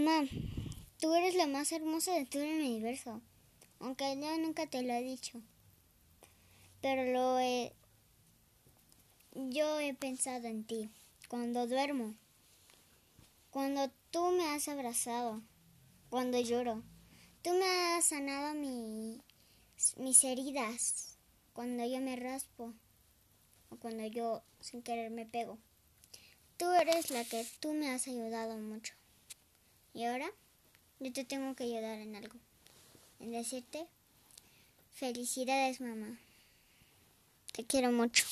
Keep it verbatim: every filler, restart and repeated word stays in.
Mamá, tú eres la más hermosa de todo el universo, aunque yo nunca te lo he dicho. Pero lo he, yo he pensado en ti cuando duermo, cuando tú me has abrazado, cuando lloro. Tú me has sanado mi, mis heridas cuando yo me raspo o cuando yo sin querer me pego. Tú eres la que tú me has ayudado mucho. Y ahora yo te tengo que ayudar en algo, en decirte felicidades, mamá. Te quiero mucho.